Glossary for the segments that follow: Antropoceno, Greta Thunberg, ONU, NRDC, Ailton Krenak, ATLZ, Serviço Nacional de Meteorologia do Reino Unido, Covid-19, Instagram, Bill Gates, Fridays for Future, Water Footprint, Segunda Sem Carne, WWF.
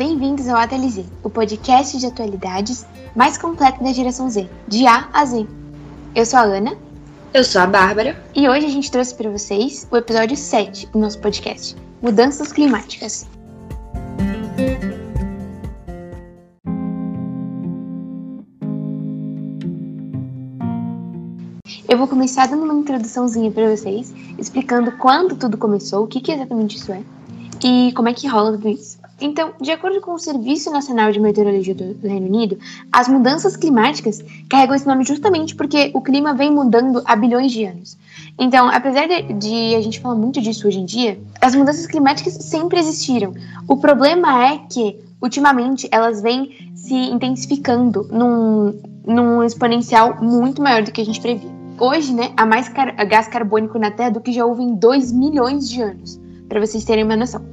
Bem-vindos ao ATLZ, o podcast de atualidades mais completo da geração Z, de A a Z. Eu sou a Ana. Eu sou a Bárbara. E hoje a gente trouxe para vocês o episódio 7 do nosso podcast, Mudanças Climáticas. Eu vou começar dando uma introduçãozinha para vocês, explicando quando tudo começou, o que exatamente isso é e como é que rola tudo isso. Então, de acordo com o Serviço Nacional de Meteorologia do Reino Unido, as mudanças climáticas carregam esse nome justamente porque o clima vem mudando há bilhões de anos. Então, apesar de a gente falar muito disso hoje em dia, as mudanças climáticas sempre existiram. O problema é que, ultimamente, elas vêm se intensificando num exponencial muito maior do que a gente previa. Hoje, há mais gás carbônico na Terra do que já houve em 2 milhões de anos, para vocês terem uma noção.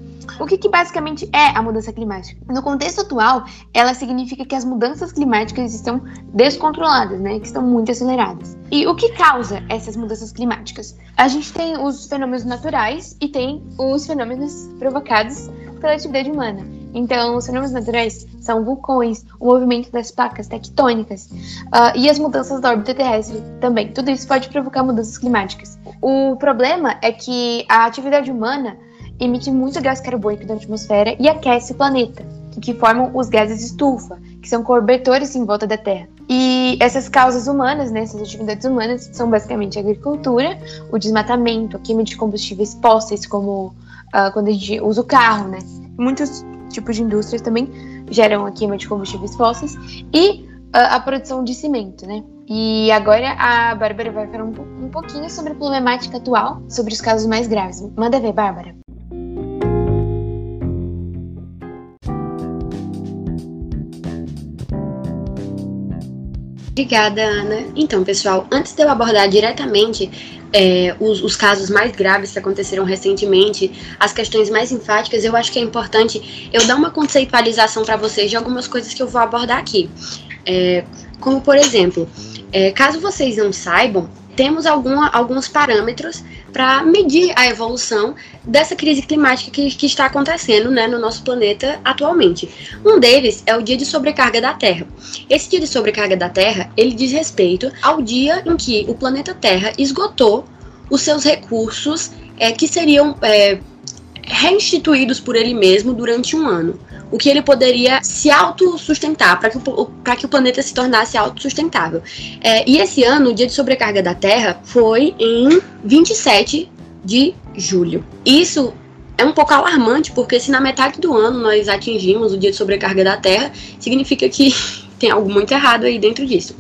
O que basicamente é a mudança climática? No contexto atual, ela significa que as mudanças climáticas estão descontroladas, que estão muito aceleradas. E o que causa essas mudanças climáticas? A gente tem os fenômenos naturais e tem os fenômenos provocados pela atividade humana. Então, os fenômenos naturais são vulcões, o movimento das placas tectônicas e as mudanças da órbita terrestre também. Tudo isso pode provocar mudanças climáticas. O problema é que a atividade humana emite muito gás carbônico da atmosfera e aquece o planeta, que formam os gases estufa, que são cobertores em volta da Terra. E essas causas humanas, essas atividades humanas, são basicamente a agricultura, o desmatamento, a queima de combustíveis fósseis, como quando a gente usa o carro, Muitos tipos de indústrias também geram a queima de combustíveis fósseis e a produção de cimento, E agora a Bárbara vai falar um pouquinho sobre a problemática atual, sobre os casos mais graves. Manda ver, Bárbara. Obrigada, Ana. Então, pessoal, antes de eu abordar diretamente os casos mais graves que aconteceram recentemente, as questões mais enfáticas, eu acho que é importante eu dar uma conceitualização para vocês de algumas coisas que eu vou abordar aqui. Como, por exemplo, caso vocês não saibam, temos alguns parâmetros para medir a evolução dessa crise climática que está acontecendo no nosso planeta atualmente. Um deles é o dia de sobrecarga da Terra. Esse dia de sobrecarga da Terra, ele diz respeito ao dia em que o planeta Terra esgotou os seus recursos que seriam reinstituídos por ele mesmo durante um ano. O que ele poderia se autossustentar, para que o planeta se tornasse autossustentável. E esse ano, o dia de sobrecarga da Terra foi em 27 de julho. Isso é um pouco alarmante, porque se na metade do ano nós atingimos o dia de sobrecarga da Terra, significa que tem algo muito errado aí dentro disso.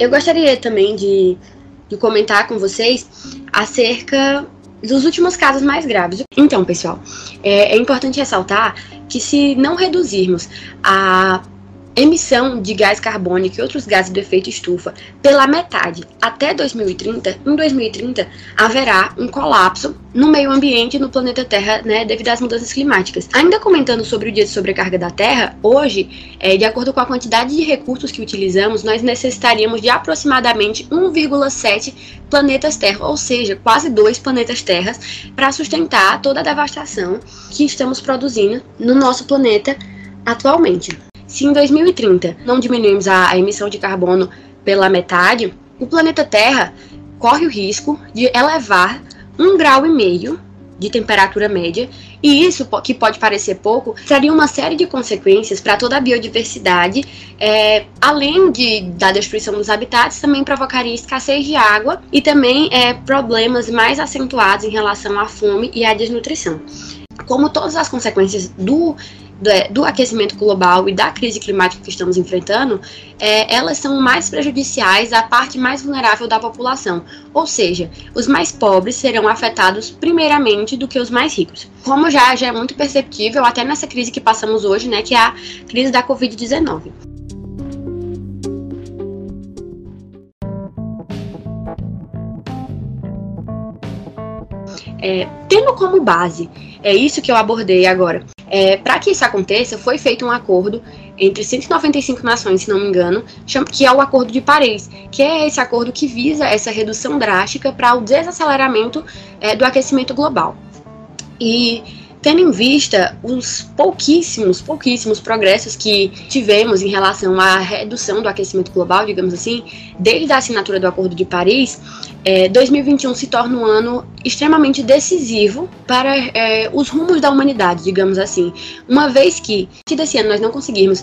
Eu gostaria também de comentar com vocês acerca dos últimos casos mais graves. Então, pessoal, é importante ressaltar que se não reduzirmos a emissão de gás carbônico e outros gases do efeito estufa pela metade até 2030, em 2030 haverá um colapso no meio ambiente e no planeta Terra, devido às mudanças climáticas. Ainda comentando sobre o dia de sobrecarga da Terra, hoje, de acordo com a quantidade de recursos que utilizamos, nós necessitaríamos de aproximadamente 1,7 planetas Terra, ou seja, quase 2 planetas Terra, para sustentar toda a devastação que estamos produzindo no nosso planeta atualmente. Se em 2030 não diminuirmos a emissão de carbono pela metade, o planeta Terra corre o risco de elevar 1,5 graus de temperatura média, e isso, que pode parecer pouco, traria uma série de consequências para toda a biodiversidade, além da destruição dos habitats, também provocaria escassez de água e também problemas mais acentuados em relação à fome e à desnutrição. Como todas as consequências do aquecimento global e da crise climática que estamos enfrentando, elas são mais prejudiciais à parte mais vulnerável da população, ou seja, os mais pobres serão afetados primeiramente do que os mais ricos. Como já é muito perceptível, até nessa crise que passamos hoje, que é a crise da Covid-19. Tendo como base, é isso que eu abordei agora. Para que isso aconteça, foi feito um acordo entre 195 nações, se não me engano, que é o Acordo de Paris, que é esse acordo que visa essa redução drástica para o desaceleramento do aquecimento global. E tendo em vista os pouquíssimos progressos que tivemos em relação à redução do aquecimento global, digamos assim, desde a assinatura do Acordo de Paris, 2021 se torna um ano extremamente decisivo para os rumos da humanidade, digamos assim. Uma vez que, se desse ano nós não conseguirmos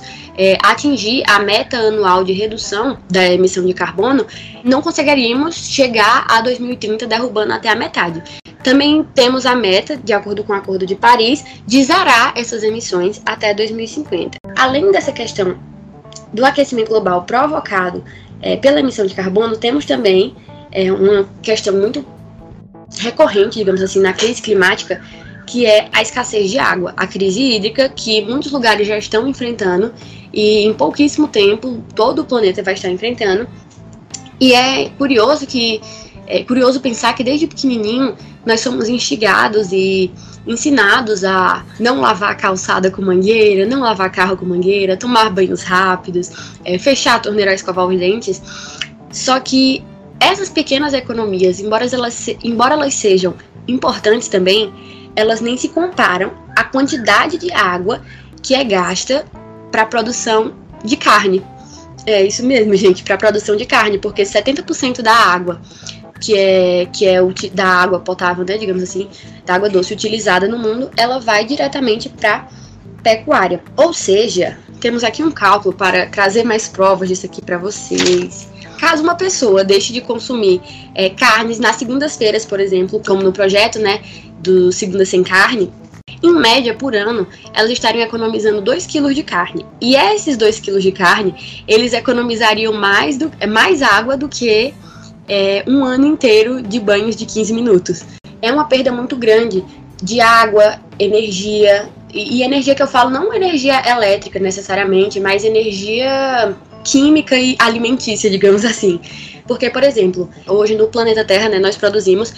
atingir a meta anual de redução da emissão de carbono, não conseguiríamos chegar a 2030 derrubando até a metade. Também temos a meta, de acordo com o Acordo de Paris, de zerar essas emissões até 2050. Além dessa questão do aquecimento global provocado pela emissão de carbono, temos também uma questão muito recorrente, digamos assim, na crise climática, que é a escassez de água, a crise hídrica que muitos lugares já estão enfrentando e em pouquíssimo tempo todo o planeta vai estar enfrentando. E é curioso pensar que desde pequenininho nós somos instigados e ensinados a não lavar calçada com mangueira, não lavar carro com mangueira, tomar banhos rápidos, fechar a torneira, escovar os dentes. Só que essas pequenas economias, embora elas sejam importantes também, elas nem se comparam à quantidade de água que é gasta para a produção de carne. É isso mesmo, gente, para a produção de carne, porque 70% da água da água potável, né, digamos assim, da água doce utilizada no mundo, ela vai diretamente para pecuária. Ou seja, temos aqui um cálculo para trazer mais provas disso aqui para vocês. Caso uma pessoa deixe de consumir carnes nas segundas-feiras, por exemplo, como no projeto, né, do Segunda Sem Carne, em média, por ano, elas estariam economizando 2 kg de carne. E esses 2 kg de carne, eles economizariam mais água do que um ano inteiro de banhos de 15 minutos. É uma perda muito grande de água, energia, e energia que eu falo não energia elétrica necessariamente, mas energia química e alimentícia, digamos assim. Porque, por exemplo, hoje no planeta Terra, né, nós produzimos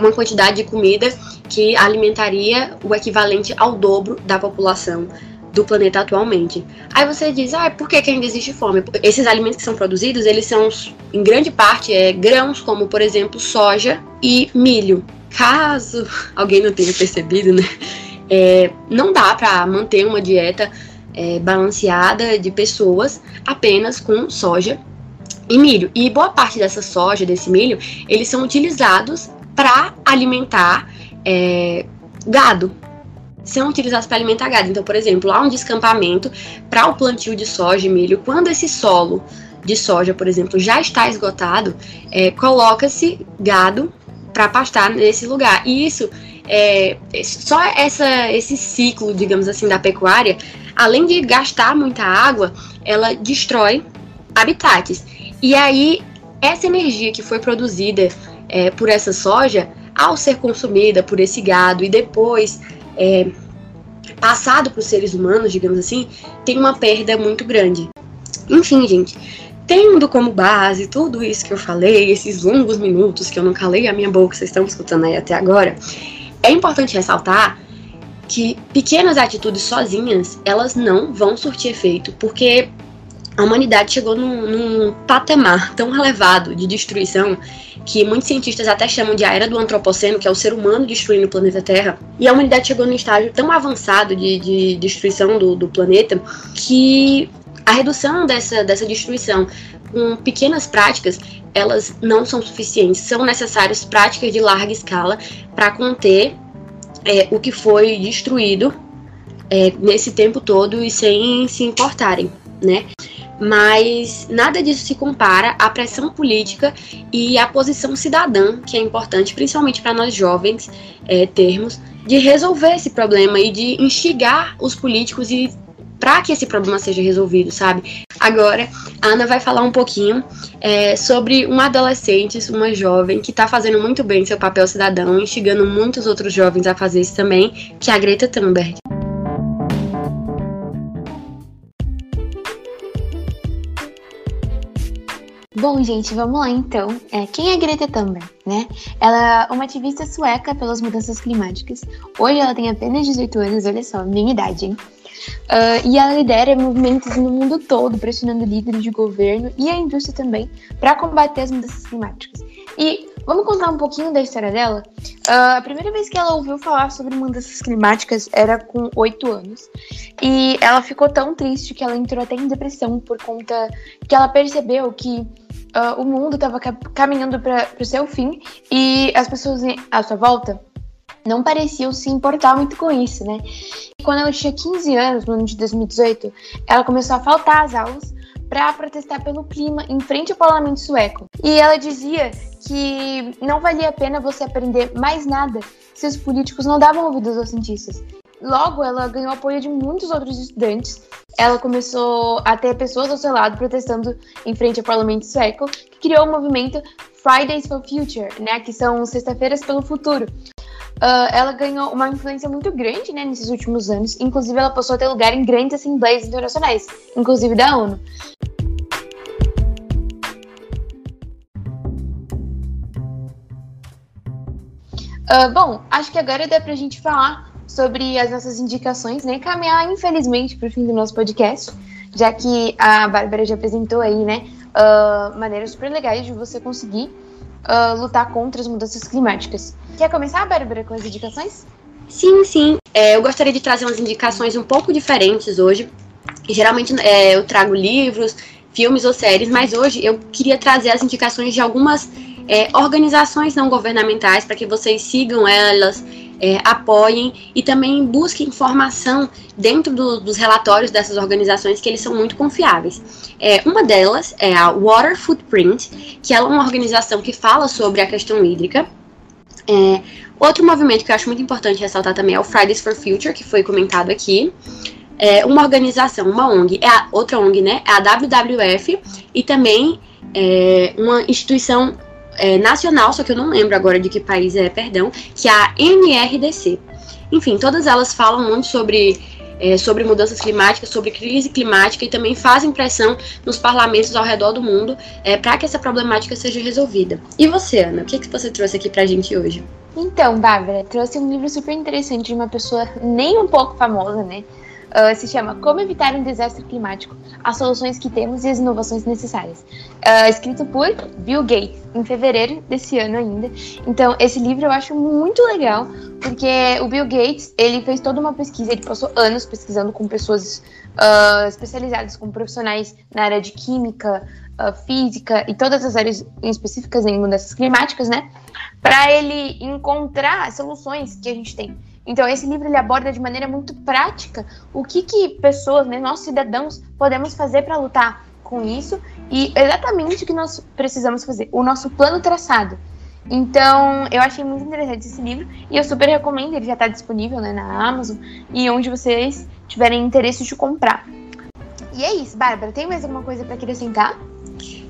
uma quantidade de comida que alimentaria o equivalente ao dobro da população do planeta atualmente. Aí você diz, por que ainda existe fome? Esses alimentos que são produzidos, eles são, em grande parte, grãos como, por exemplo, soja e milho. Caso alguém não tenha percebido, né? Não dá para manter uma dieta balanceada de pessoas apenas com soja e milho. E boa parte dessa soja, desse milho, eles são utilizados para alimentar gado. São utilizados para alimentar gado. Então, por exemplo, há um descampamento para o plantio de soja e milho. Quando esse solo de soja, por exemplo, já está esgotado, coloca-se gado para pastar nesse lugar. E isso, só esse ciclo, digamos assim, da pecuária, além de gastar muita água, ela destrói habitats. E aí, essa energia que foi produzida por essa soja, ao ser consumida por esse gado e depois passado para os seres humanos, digamos assim, tem uma perda muito grande. Enfim, gente, tendo como base tudo isso que eu falei, esses longos minutos que eu não calei a minha boca, vocês estão escutando aí até agora, é importante ressaltar que pequenas atitudes sozinhas, elas não vão surtir efeito, porque a humanidade chegou num patamar tão elevado de destruição que muitos cientistas até chamam de a era do Antropoceno, que é o ser humano destruindo o planeta Terra. E a humanidade chegou num estágio tão avançado de destruição do planeta que a redução dessa destruição com pequenas práticas, elas não são suficientes. São necessárias práticas de larga escala para conter o que foi destruído nesse tempo todo e sem se importarem, né? Mas nada disso se compara à pressão política e à posição cidadã, que é importante, principalmente para nós jovens, termos, de resolver esse problema e de instigar os políticos e para que esse problema seja resolvido, sabe? Agora, a Ana vai falar um pouquinho sobre uma adolescente, uma jovem, que está fazendo muito bem seu papel cidadão, instigando muitos outros jovens a fazer isso também, que é a Greta Thunberg. Bom, gente, vamos lá então. Quem é Greta Thunberg, né? Ela é uma ativista sueca pelas mudanças climáticas. Hoje ela tem apenas 18 anos, olha só, minha idade, hein? E ela lidera movimentos no mundo todo, pressionando líderes de governo e a indústria também para combater as mudanças climáticas. E vamos contar um pouquinho da história dela? A primeira vez que ela ouviu falar sobre mudanças climáticas era com 8 anos. E ela ficou tão triste que ela entrou até em depressão por conta que ela percebeu que o mundo estava caminhando para o seu fim e as pessoas à sua volta não pareciam se importar muito com isso, né? E quando ela tinha 15 anos, no ano de 2018, ela começou a faltar às aulas para protestar pelo clima em frente ao parlamento sueco. E ela dizia que não valia a pena você aprender mais nada se os políticos não davam ouvidos aos cientistas. Logo, ela ganhou apoio de muitos outros estudantes. Ela começou a ter pessoas ao seu lado protestando em frente ao parlamento sueco, que criou o movimento Fridays for Future, né? Que são sexta-feiras pelo futuro. Ela ganhou uma influência muito grande, né, nesses últimos anos. Inclusive, ela passou a ter lugar em grandes assembleias internacionais, inclusive da ONU. Bom, acho que agora dá pra gente falar sobre as nossas indicações, né? Caminhar, infelizmente, pro fim do nosso podcast, já que a Bárbara já apresentou aí, né, maneiras super legais de você conseguir lutar contra as mudanças climáticas. Quer começar, Bárbara, com as indicações? Sim. Eu gostaria de trazer umas indicações um pouco diferentes hoje. Geralmente eu trago livros, filmes ou séries, mas hoje eu queria trazer as indicações de algumas organizações não governamentais para que vocês sigam elas, apoiem e também busquem informação dentro dos relatórios dessas organizações, que eles são muito confiáveis. Uma delas é a Water Footprint, que ela é uma organização que fala sobre a questão hídrica. Outro movimento que eu acho muito importante ressaltar também é o Fridays for Future, que foi comentado aqui. Uma organização, uma ONG, outra ONG, né, é a WWF, e também uma instituição nacional, só que eu não lembro agora de que país é, perdão, que é a NRDC. Enfim, todas elas falam muito sobre mudanças climáticas, sobre crise climática, e também fazem pressão nos parlamentos ao redor do mundo para que essa problemática seja resolvida. E você, Ana, o que você trouxe aqui pra gente hoje? Então, Bárbara, trouxe um livro super interessante de uma pessoa nem um pouco famosa, né? Se chama Como Evitar um Desastre Climático, as Soluções que Temos e as Inovações Necessárias, escrito por Bill Gates, em fevereiro desse ano ainda. Então, esse livro eu acho muito legal, porque o Bill Gates, ele fez toda uma pesquisa, ele passou anos pesquisando com pessoas especializadas, com profissionais na área de química, física e todas as áreas específicas em mudanças climáticas, né, para ele encontrar soluções que a gente tem. Então, esse livro ele aborda de maneira muito prática o que pessoas, né, nós cidadãos, podemos fazer para lutar com isso e exatamente o que nós precisamos fazer, o nosso plano traçado. Então, eu achei muito interessante esse livro e eu super recomendo, ele já está disponível, né, na Amazon e onde vocês tiverem interesse de comprar. E é isso, Bárbara, tem mais alguma coisa para acrescentar?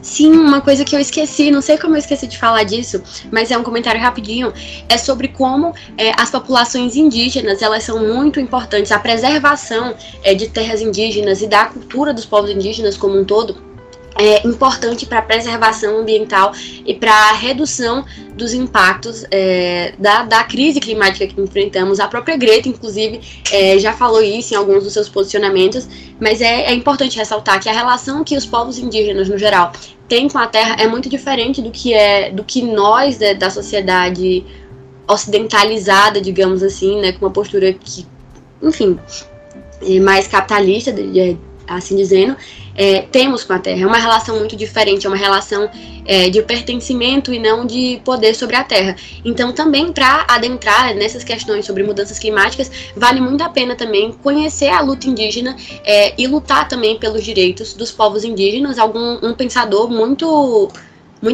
Sim, uma coisa que eu esqueci, não sei como eu esqueci de falar disso, mas é um comentário rapidinho, é sobre como as populações indígenas, elas são muito importantes, a preservação de terras indígenas e da cultura dos povos indígenas como um todo é importante para a preservação ambiental e para a redução dos impactos da crise climática que enfrentamos. A própria Greta, inclusive, já falou isso em alguns dos seus posicionamentos, mas é importante ressaltar que a relação que os povos indígenas, no geral, têm com a Terra é muito diferente do que nós, da sociedade ocidentalizada, digamos assim, né, com uma postura que, enfim, é mais capitalista, assim dizendo, temos com a Terra. É uma relação muito diferente, é uma relação de pertencimento e não de poder sobre a Terra. Então, também, para adentrar nessas questões sobre mudanças climáticas, vale muito a pena também conhecer a luta indígena e lutar também pelos direitos dos povos indígenas. Um pensador muito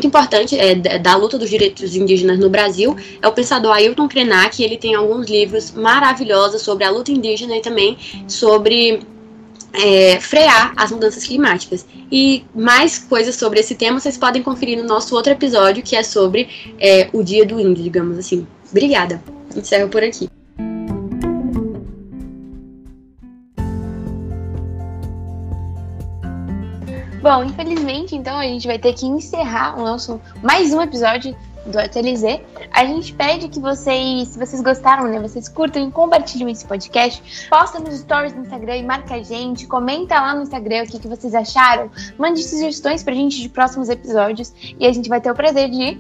importante da luta dos direitos indígenas no Brasil é o pensador Ailton Krenak. Ele tem alguns livros maravilhosos sobre a luta indígena e também sobre frear as mudanças climáticas. E mais coisas sobre esse tema vocês podem conferir no nosso outro episódio, que é sobre o Dia do Índio, digamos assim. Obrigada. Encerro por aqui. Bom, infelizmente, então, a gente vai ter que encerrar o nosso mais um episódio do ATLZ, a gente pede que vocês, se vocês gostaram, né, vocês curtam e compartilhem esse podcast, postem nos stories do Instagram e marca a gente, comenta lá no Instagram o que vocês acharam, mande sugestões pra gente de próximos episódios e a gente vai ter o prazer de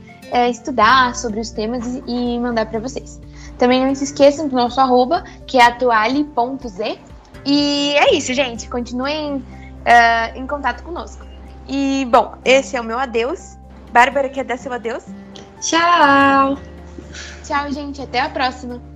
estudar sobre os temas e mandar pra vocês. Também não se esqueçam do nosso @ que é atuale.z. E é isso, gente. Continuem em contato conosco. E, bom, esse é o meu adeus. Bárbara, quer dar seu adeus? Tchau! Tchau, gente. Até a próxima.